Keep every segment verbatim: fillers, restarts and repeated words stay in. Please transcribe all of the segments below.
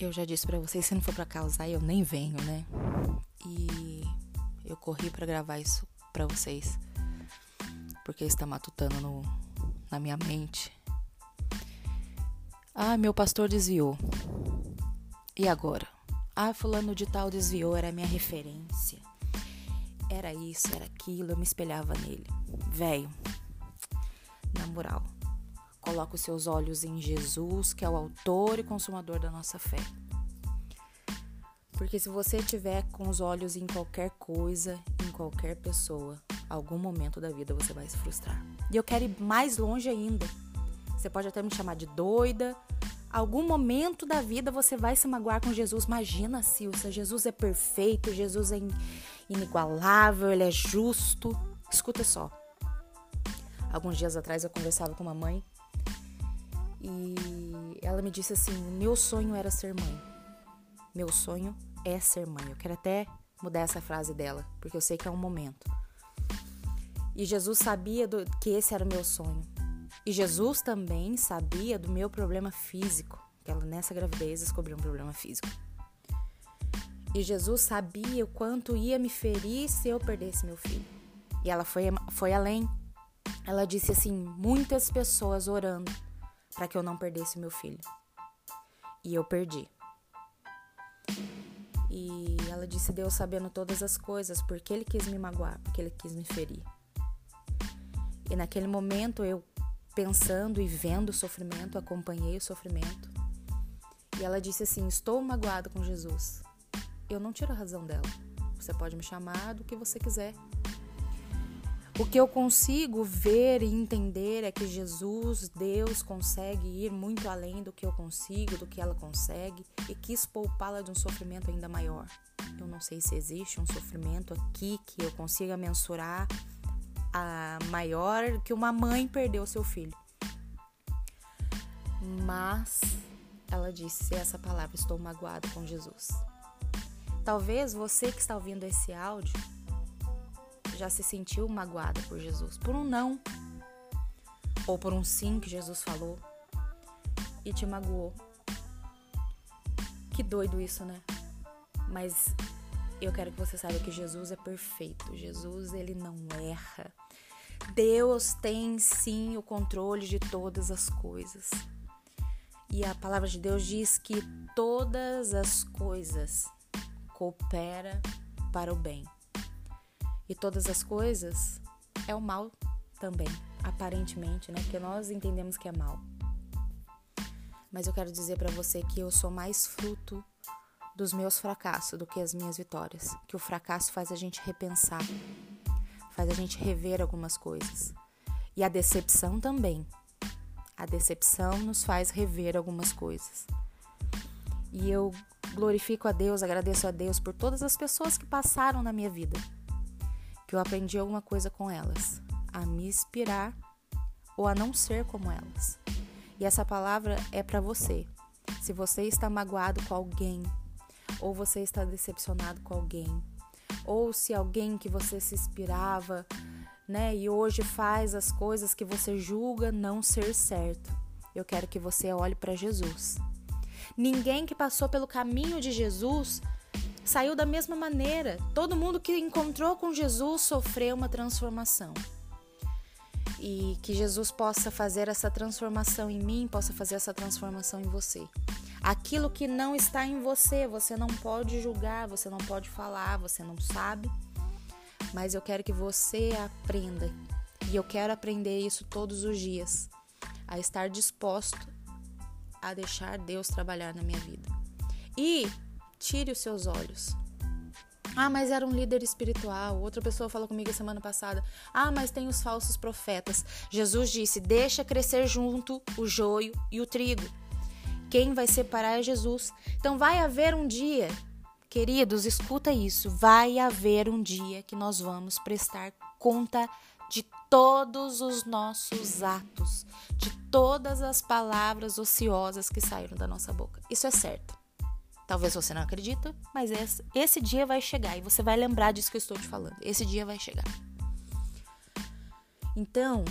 Eu já disse pra vocês, se não for pra causar, eu nem venho, né? E eu corri pra gravar isso pra vocês, porque está matutando no, na minha mente. Ah, meu pastor desviou. E agora? Ah, fulano de tal desviou, era a minha referência. Era isso, era aquilo, eu me espelhava nele. Velho, na moral, coloca os seus olhos em Jesus, que é o autor e consumador da nossa fé. Porque se você tiver com os olhos em qualquer coisa, em qualquer pessoa, algum momento da vida você vai se frustrar. E eu quero ir mais longe ainda. Você pode até me chamar de doida. Algum momento da vida você vai se magoar com Jesus. Imagina, Silsa, Jesus é perfeito, Jesus é inigualável, ele é justo. Escuta só. Alguns dias atrás eu conversava com uma mãe e ela me disse assim, meu sonho era ser mãe. Meu sonho é ser mãe. Eu quero até mudar essa frase dela, porque eu sei que é um momento. E Jesus sabia do, que esse era o meu sonho. E Jesus também sabia do meu problema físico, que ela nessa gravidez descobriu um problema físico. E Jesus sabia o quanto ia me ferir se eu perdesse meu filho. E ela foi, foi além. Ela disse assim, muitas pessoas orando para que eu não perdesse meu filho. E eu perdi. E ela disse, Deus sabendo todas as coisas, porque ele quis me magoar, porque ele quis me ferir. E naquele momento eu pensando e vendo o sofrimento, acompanhei o sofrimento. E ela disse assim, estou magoada com Jesus. Eu não tiro a razão dela. Você pode me chamar do que você quiser. O que eu consigo ver e entender é que Jesus, Deus, consegue ir muito além do que eu consigo, do que ela consegue, e quis poupá-la de um sofrimento ainda maior. Eu não sei se existe um sofrimento aqui que eu consiga mensurar a maior que uma mãe perdeu seu filho. Mas ela disse essa palavra, estou magoada com Jesus. Talvez você que está ouvindo esse áudio já se sentiu magoada por Jesus, por um não, ou por um sim que Jesus falou e te magoou. Que doido isso, né? Mas eu quero que você saiba que Jesus é perfeito. Jesus, ele não erra. Deus tem, sim, o controle de todas as coisas. E a palavra de Deus diz que todas as coisas cooperam para o bem. E todas as coisas é o mal também, aparentemente, né? Porque nós entendemos que é mal. Mas eu quero dizer para você que eu sou mais fruto dos meus fracassos do que as minhas vitórias, que o fracasso faz a gente repensar, faz a gente rever algumas coisas. E a decepção também. A decepção nos faz rever algumas coisas. E eu glorifico a Deus, agradeço a Deus por todas as pessoas que passaram na minha vida, que eu aprendi alguma coisa com elas, a me inspirar ou a não ser como elas. E essa palavra é para você. Se você está magoado com alguém, ou você está decepcionado com alguém, ou se alguém que você se inspirava, né, e hoje faz as coisas que você julga não ser certo, eu quero que você olhe para Jesus. Ninguém que passou pelo caminho de Jesus saiu da mesma maneira. Todo mundo que encontrou com Jesus sofreu uma transformação. E que Jesus possa fazer essa transformação em mim, possa fazer essa transformação em você. Aquilo que não está em você, você não pode julgar, você não pode falar, você não sabe. Mas eu quero que você aprenda. E eu quero aprender isso todos os dias. A estar disposto a deixar Deus trabalhar na minha vida. E tire os seus olhos. Ah, mas era um líder espiritual. Outra pessoa falou comigo semana passada. Ah, mas tem os falsos profetas. Jesus disse, deixa crescer junto o joio e o trigo. Quem vai separar é Jesus. Então vai haver um dia, queridos, escuta isso, vai haver um dia que nós vamos prestar conta de todos os nossos atos, de todas as palavras ociosas que saíram da nossa boca. Isso é certo. Talvez você não acredita, mas esse, esse dia vai chegar e você vai lembrar disso que eu estou te falando. Esse dia vai chegar. Então,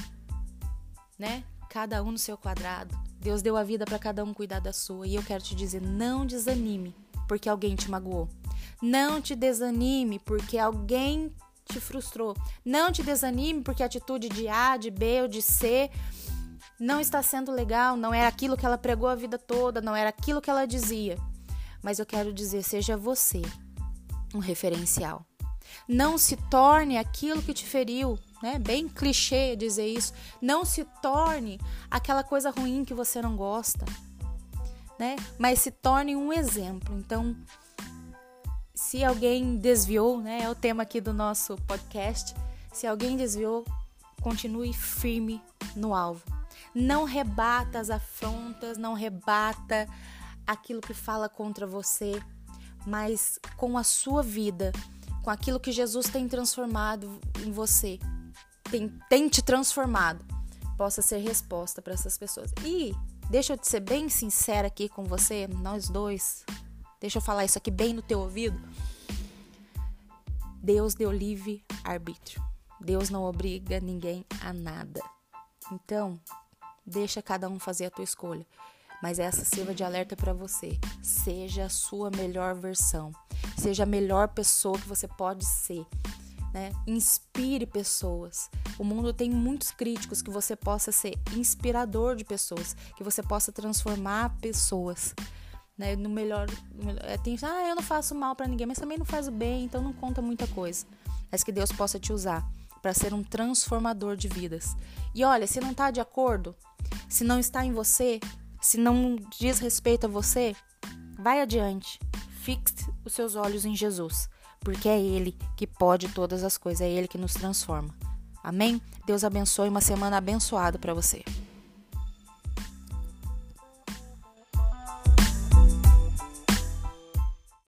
né, cada um no seu quadrado. Deus deu a vida para cada um cuidar da sua. E eu quero te dizer, não desanime porque alguém te magoou. Não te desanime porque alguém te frustrou. Não te desanime porque a atitude de A, de B ou de C não está sendo legal. Não era aquilo que ela pregou a vida toda. Não era aquilo que ela dizia. Mas eu quero dizer, seja você um referencial. Não se torne aquilo que te feriu. Né? Bem clichê dizer isso. Não se torne aquela coisa ruim que você não gosta, né? Mas se torne um exemplo. Então, se alguém desviou, né? É o tema aqui do nosso podcast. Se alguém desviou, continue firme no alvo. Não rebata as afrontas, não rebata aquilo que fala contra você, mas com a sua vida, com aquilo que Jesus tem transformado em você. Tem, tem te transformado, possa ser resposta para essas pessoas. E deixa eu te ser bem sincera aqui com você, nós dois, deixa eu falar isso aqui bem no teu ouvido. Deus deu livre arbítrio. Deus não obriga ninguém a nada. Então, deixa cada um fazer a tua escolha. Mas essa sirva de alerta para você. Seja a sua melhor versão. Seja a melhor pessoa que você pode ser. Né? Inspire pessoas. O mundo tem muitos críticos, que você possa ser inspirador de pessoas, que você possa transformar pessoas, né? No melhor, no melhor é, tem, ah, eu não faço mal pra ninguém, mas também não faz o bem, então não conta muita coisa. Mas que Deus possa te usar pra ser um transformador de vidas. E olha, se não tá de acordo, se não está em você, se não diz respeito a você, vai adiante, fixe os seus olhos em Jesus. Porque é Ele que pode todas as coisas, é Ele que nos transforma. Amém? Deus abençoe, uma semana abençoada para você.